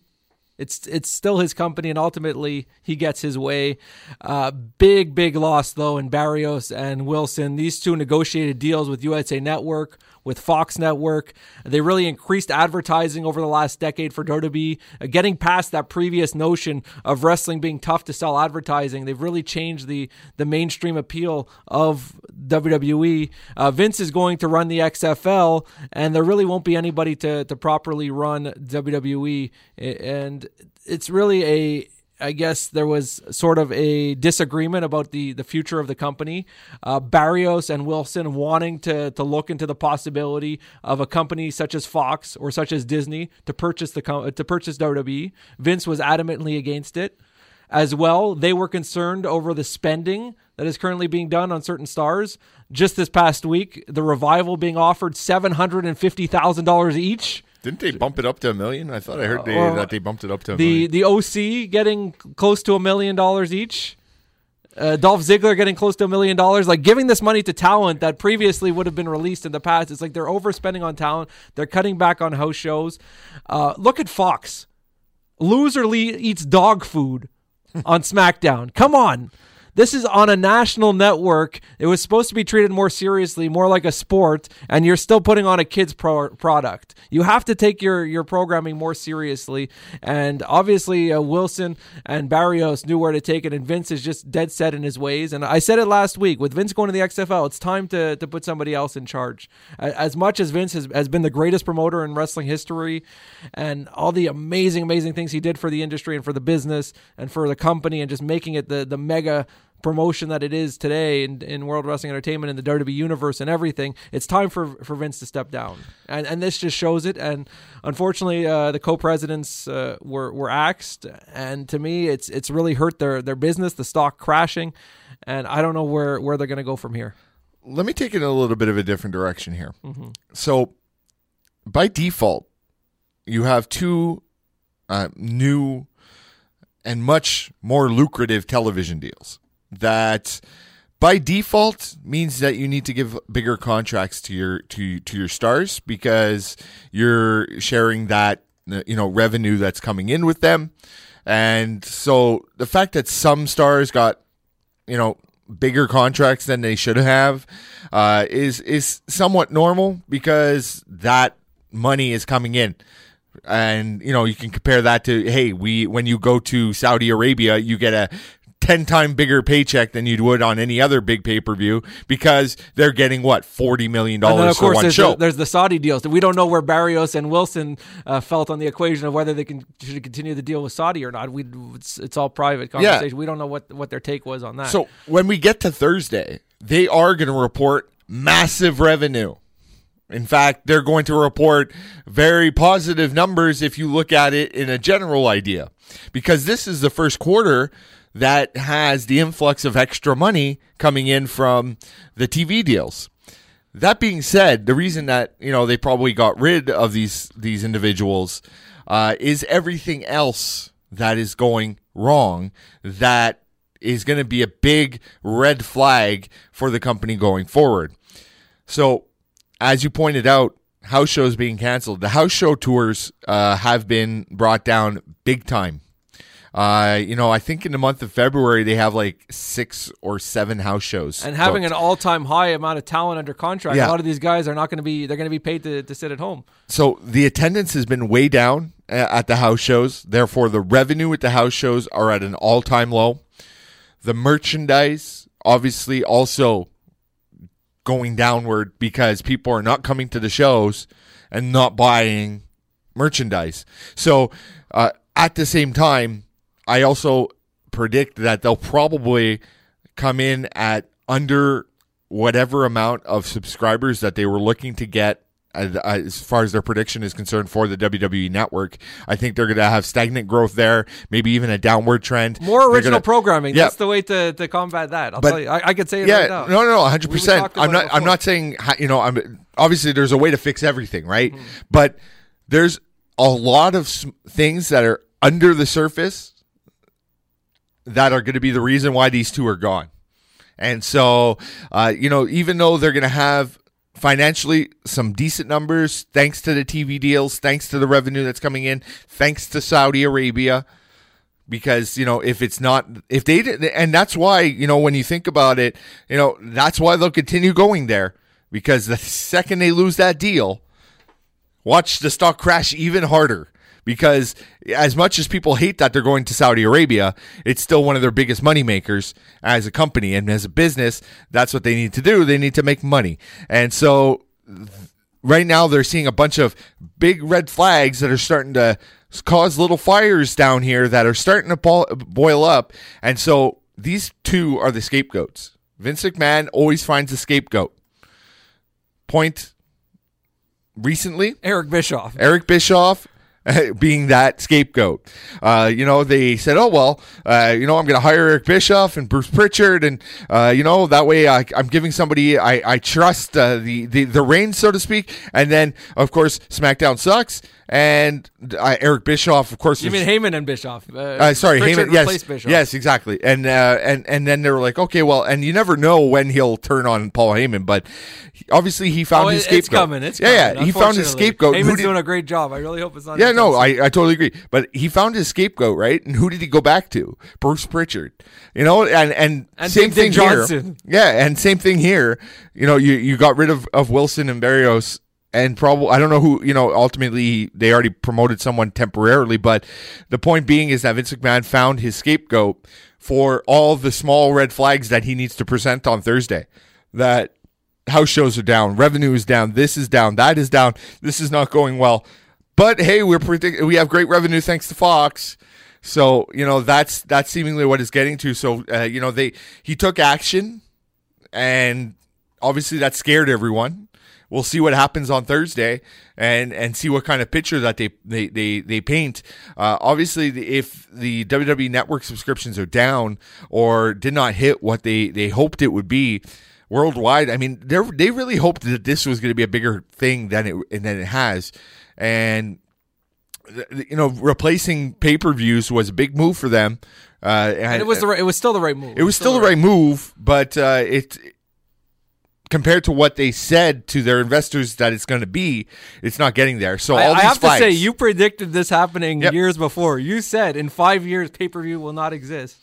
it's it's still his company, and ultimately he gets his way. Uh, big, big loss, though, in Barrios and Wilson. These two negotiated deals with U S A Network, with Fox Network. They really increased advertising over the last decade for W W E, uh, getting past that previous notion of wrestling being tough to sell advertising. They've really changed the, the mainstream appeal of W W E. Uh, Vince is going to run the X F L, and there really won't be anybody to, to properly run W W E, and it's really a, I guess there was sort of a disagreement about the, the future of the company. Uh, Barrios and Wilson wanting to, to look into the possibility of a company such as Fox or such as Disney to purchase the com- to purchase W W E. Vince was adamantly against it. As well, they were concerned over the spending that is currently being done on certain stars. Just this past week, the Revival being offered seven hundred fifty thousand dollars each. Didn't they bump it up to a million? I thought I heard they, uh, that they bumped it up to a the, million. The O C getting close to a million dollars each. Uh, Dolph Ziggler getting close to a million dollars. Like, giving this money to talent that previously would have been released in the past. It's like they're overspending on talent. They're cutting back on house shows. Uh, look at Fox. Loser Lee eats dog food on SmackDown. Come on. This is on a national network. It was supposed to be treated more seriously, more like a sport, and you're still putting on a kids' pro- product. You have to take your, your programming more seriously, and obviously uh, Wilson and Barrios knew where to take it, and Vince is just dead set in his ways. And I said it last week, with Vince going to the X F L, it's time to, to put somebody else in charge. As much as Vince has, has been the greatest promoter in wrestling history and all the amazing, amazing things he did for the industry and for the business and for the company and just making it the, the mega promotion that it is today in, in World Wrestling Entertainment and the W W E Universe and everything, it's time for, for Vince to step down. And and this just shows it. And unfortunately, uh, the co-presidents uh, were, were axed. And to me, it's it's really hurt their, their business, the stock crashing. And I don't know where, where they're going to go from here. Let me take it in a little bit of a different direction here. Mm-hmm. So by default, you have two uh, new and much more lucrative television deals that by default means that you need to give bigger contracts to your to to your stars because you're sharing that, you know, revenue that's coming in with them. And so the fact that some stars got, you know, bigger contracts than they should have uh, is is somewhat normal because that money is coming in. And, you know, you can compare that to, hey, we when you go to Saudi Arabia, you get a ten-time bigger paycheck than you would on any other big pay-per-view because they're getting, what, forty million dollars for one show. And then, of course, there's the, there's the Saudi deals. We don't know where Barrios and Wilson uh, felt on the equation of whether they can should continue the deal with Saudi or not. We It's, it's all private conversation. Yeah. We don't know what, what their take was on that. So when we get to Thursday, they are going to report massive revenue. In fact, they're going to report very positive numbers if you look at it in a general idea because this is the first quarter that has the influx of extra money coming in from the T V deals. That being said, the reason that, you know, they probably got rid of these these individuals uh, is everything else that is going wrong that is going to be a big red flag for the company going forward. So, as you pointed out, house shows being canceled. The house show tours uh, have been brought down big time. Uh, you know, I think in the month of February, they have like six or seven house shows. And having booked. An all-time high amount of talent under contract, yeah. A lot of these guys are not going to be, they're going to be paid to, to sit at home. So the attendance has been way down at the house shows. Therefore, the revenue at the house shows are at an all-time low. The merchandise, obviously, also going downward because people are not coming to the shows and not buying merchandise. So uh, at the same time, I also predict that they'll probably come in at under whatever amount of subscribers that they were looking to get as far as their prediction is concerned for the W W E Network. I think they're going to have stagnant growth there, maybe even a downward trend. More original gonna, programming. Yeah. That's the way to, to combat that. I'll but, tell you. I, I could say it yeah, right now. No, no, no, one hundred percent. I'm not, I'm not saying, you know, I'm obviously there's a way to fix everything, right? Mm. But there's a lot of things that are under the surface that are going to be the reason why these two are gone. And so, uh, you know, even though they're going to have financially some decent numbers, thanks to the T V deals, thanks to the revenue that's coming in, thanks to Saudi Arabia, because, you know, if it's not, if they did, and that's why, you know, when you think about it, you know, that's why they'll continue going there, because the second they lose that deal, watch the stock crash even harder. Because as much as people hate that they're going to Saudi Arabia, it's still one of their biggest money makers as a company. And as a business, that's what they need to do. They need to make money. And so right now they're seeing a bunch of big red flags that are starting to cause little fires down here that are starting to boil up. And so these two are the scapegoats. Vince McMahon always finds a scapegoat. Point recently. Eric Bischoff. Eric Bischoff. Being that scapegoat. Uh, you know, they said, oh, well, uh, you know, I'm going to hire Eric Bischoff and Bruce Pritchard. And, uh, you know, that way I, I'm giving somebody I, I trust uh, the, the, the reins, so to speak. And then, of course, SmackDown sucks. And uh, Eric Bischoff, of course. You mean Heyman and Bischoff? Uh, uh, sorry, Pritchard Heyman. Yes, Bischoff. Yes, exactly. And, uh, and, and then they were like, okay, well, and you never know when he'll turn on Paul Heyman. But obviously he found oh, his scapegoat. It's coming. It's yeah, coming. Yeah, he found his scapegoat. Heyman's did- doing a great job. I really hope it's not. Yeah, no, I, I totally agree. But he found his scapegoat, right? And who did he go back to? Bruce Pritchard. You know, and, and, and same Big thing Johnson. here. Yeah, and same thing here. You know, you, you got rid of, of Wilson and Barrios. And probably, I don't know who, you know, ultimately they already promoted someone temporarily, but the point being is that Vince McMahon found his scapegoat for all the small red flags that he needs to present on Thursday. That house shows are down, revenue is down, this is down, that is down, this is not going well. But hey, we're predict- we have great revenue thanks to Fox. So, you know, that's that's seemingly what it's getting to. So, uh, you know, they he took action, and obviously that scared everyone. We'll see what happens on Thursday, and, and see what kind of picture that they they they, they paint. Uh, obviously, the, if the W W E Network subscriptions are down or did not hit what they, they hoped it would be worldwide, I mean, they they really hoped that this was going to be a bigger thing than it than it has, and you know, replacing pay-per-views was a big move for them. Uh, and, and it was the right, it was still the right move. It was still, still the right move, but uh, it. Compared to what they said to their investors that it's going to be, it's not getting there. So I, all these I have fights, to say, you predicted this happening yep. years before. You said in five years pay-per-view will not exist,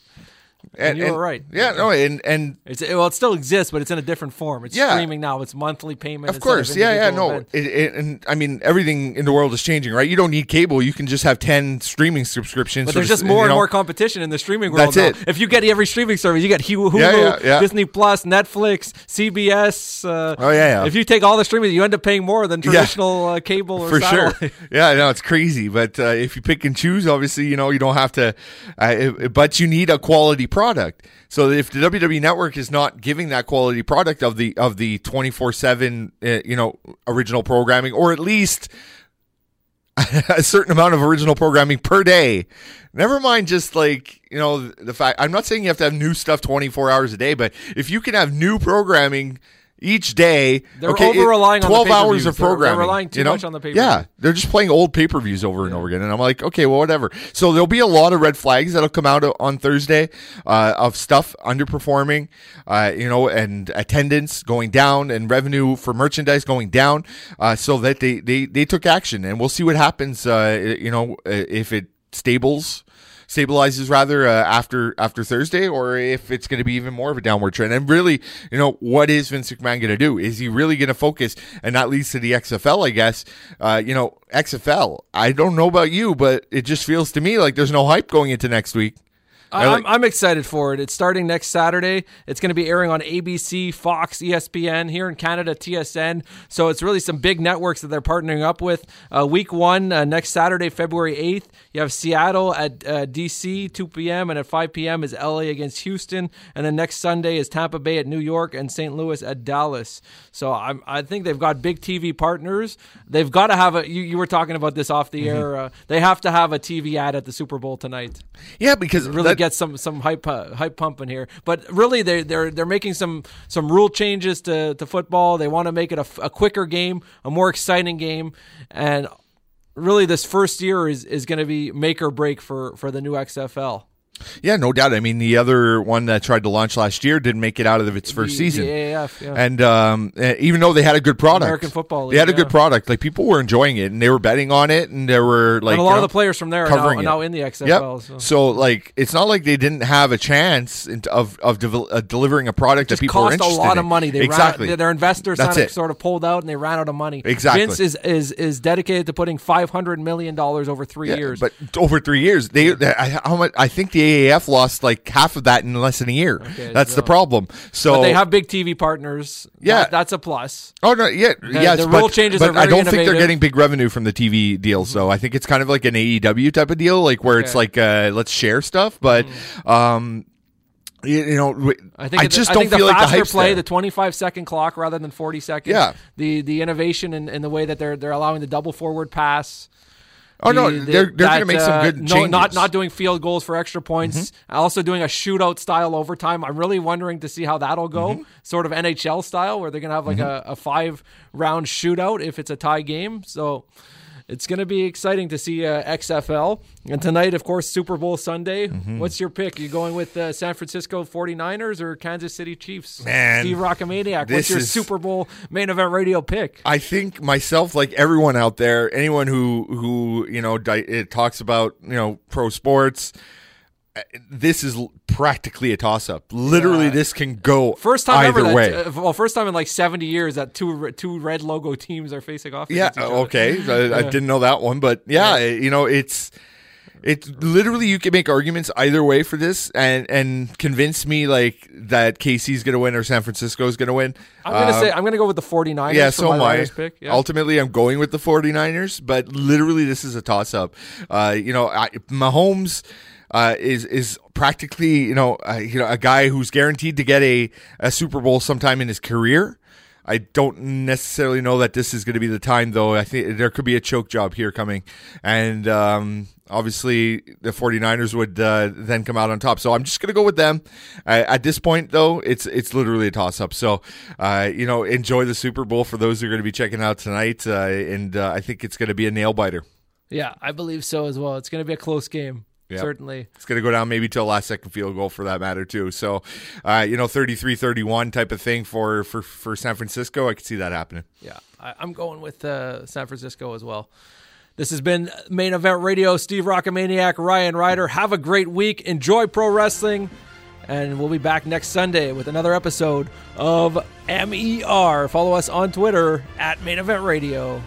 and, and you and, were right. Yeah, no, and and it's, well, it still exists, but it's in a different form. It's yeah. streaming now. It's monthly payment. Of course, of yeah, yeah, no, it, it, and I mean everything in the world is changing, right? You don't need cable. You can just have ten streaming subscriptions. But there's just more and know, more competition in the streaming world. That's now. It. If you get every streaming service, you got Hulu, yeah, yeah, yeah. Disney Plus, Netflix, C B S. Uh, oh yeah, yeah. If you take all the streaming, you end up paying more than traditional yeah. uh, cable or for satellite. Sure. Yeah, no, it's crazy. But uh, if you pick and choose, obviously, you know, you don't have to. Uh, it, but you need a quality product. So if the W W E Network is not giving that quality product of the of the twenty-four seven uh, you know, original programming, or at least a certain amount of original programming per day. Never mind just like, you know, the fact, I'm not saying you have to have new stuff twenty-four hours a day, but if you can have new programming each day, they're okay, over relying on twelve hours of programming. They're relying too you know? much on the pay-per-view. Yeah, they're just playing old pay-per-views over and yeah. over again. And I'm like, okay, well, whatever. So there'll be a lot of red flags that'll come out on Thursday uh, of stuff underperforming, uh, you know, and attendance going down and revenue for merchandise going down. Uh, so that they, they they took action, and we'll see what happens. Uh, you know, if it stables. Stabilizes rather uh, after after Thursday, or if it's going to be even more of a downward trend. And really, you know, what is Vince McMahon going to do? Is he really going to focus? And that leads to the X F L, I guess. Uh, you know, X F L, I don't know about you, but it just feels to me like there's no hype going into next week. I'm, I'm excited for it. It's starting next Saturday. It's going to be airing on A B C, Fox, E S P N, here in Canada, T S N. So it's really some big networks that they're partnering up with. Uh, week one, uh, next Saturday, February eighth, you have Seattle at uh, D C, two p.m., and at five p.m. is L A against Houston. And then next Sunday is Tampa Bay at New York and Saint Louis at Dallas. So I'm, I think they've got big T V partners. They've got to have a – you, you were talking about this off the mm-hmm. air. Uh, they have to have a T V ad at the Super Bowl tonight. Yeah, because – really. That- get some some hype uh, hype pump in here, but really they they're they're making some some rule changes to, to football. They want to make it a, a quicker game, a more exciting game, and really this first year is is going to be make or break for for the new X F L. Yeah, no doubt. I mean, the other one that tried to launch last year didn't make it out of its first the, season. The A A F, yeah. And um, even though they had a good product, American Football League, they had a yeah. good product. Like people were enjoying it, and they were betting on it, and there were like and a lot you know, of the players from there are now, now in the X F L. Yep. So. so like, it's not like they didn't have a chance of of de- uh, delivering a product that people were interested in. It cost a lot of money. They exactly. ran, their investors sort of pulled out, and they ran out of money. Exactly. Vince is is, is dedicated to putting five hundred million dollars over three yeah, years. But over three years, they, they I, how much? I think the A A F lost like half of that in less than a year. Okay, that's so. the problem. So but they have big T V partners. Yeah, that, that's a plus. Oh no, yeah, the, yes, the rule but, changes. But are very I don't innovative. think they're getting big revenue from the T V deal. Mm-hmm. So I think it's kind of like an A E W type of deal, like where okay. it's like uh, let's share stuff. But mm-hmm. um, you, you know, I think I just I don't think feel the like the hype. Play there. The twenty-five second clock rather than forty seconds. Yeah. the the innovation and in, in the way that they're they're allowing the double forward pass. Oh, no, the, the, they're, they're going to make some good uh, changes. No, not, not doing field goals for extra points. Mm-hmm. Also doing a shootout-style overtime. I'm really wondering to see how that'll go, mm-hmm. sort of N H L style, where they're going to have like mm-hmm. a, a five-round shootout if it's a tie game. So it's going to be exciting to see uh, X F L. And tonight, of course, Super Bowl Sunday. Mm-hmm. What's your pick? Are you going with uh, San Francisco forty-niners or Kansas City Chiefs? Man, Steve Rockamaniac, what's your is... Super Bowl main event radio pick? I think myself, like everyone out there, anyone who, who you know, di- it talks about, you know, pro sports, this is practically a toss-up. Literally, uh, this can go first time either ever that, way. Uh, well, first time in like seventy years that two two red logo teams are facing off. Yeah, okay. I, I didn't know that one, but yeah, yeah, you know, it's it's literally you can make arguments either way for this, and and convince me like that K C's going to win or San Francisco's going to win. I'm going to um, say I'm going to go with the forty-niners. Yeah, so am I. Yeah. Ultimately, I'm going with the forty-niners, but literally, this is a toss-up. Uh, you know, I, Mahomes. Uh, is is practically you know uh, you know a guy who's guaranteed to get a, a Super Bowl sometime in his career. I don't necessarily know that this is going to be the time though. I think there could be a choke job here coming, and um, obviously the forty-niners would uh, then come out on top. So I'm just going to go with them. Uh, at this point though, it's it's literally a toss up. So uh, you know enjoy the Super Bowl for those who are going to be checking out tonight, uh, and uh, I think it's going to be a nail biter. Yeah, I believe so as well. It's going to be a close game. Yep. Certainly. It's going to go down maybe to a last-second field goal for that matter, too. So, uh, you know, thirty-three thirty-one type of thing for, for, for San Francisco. I could see that happening. Yeah, I, I'm going with uh, San Francisco as well. This has been Main Event Radio. Steve Rockamaniac, Ryan Ryder. Have a great week. Enjoy pro wrestling. And we'll be back next Sunday with another episode of M E R. Follow us on Twitter at Main Event Radio.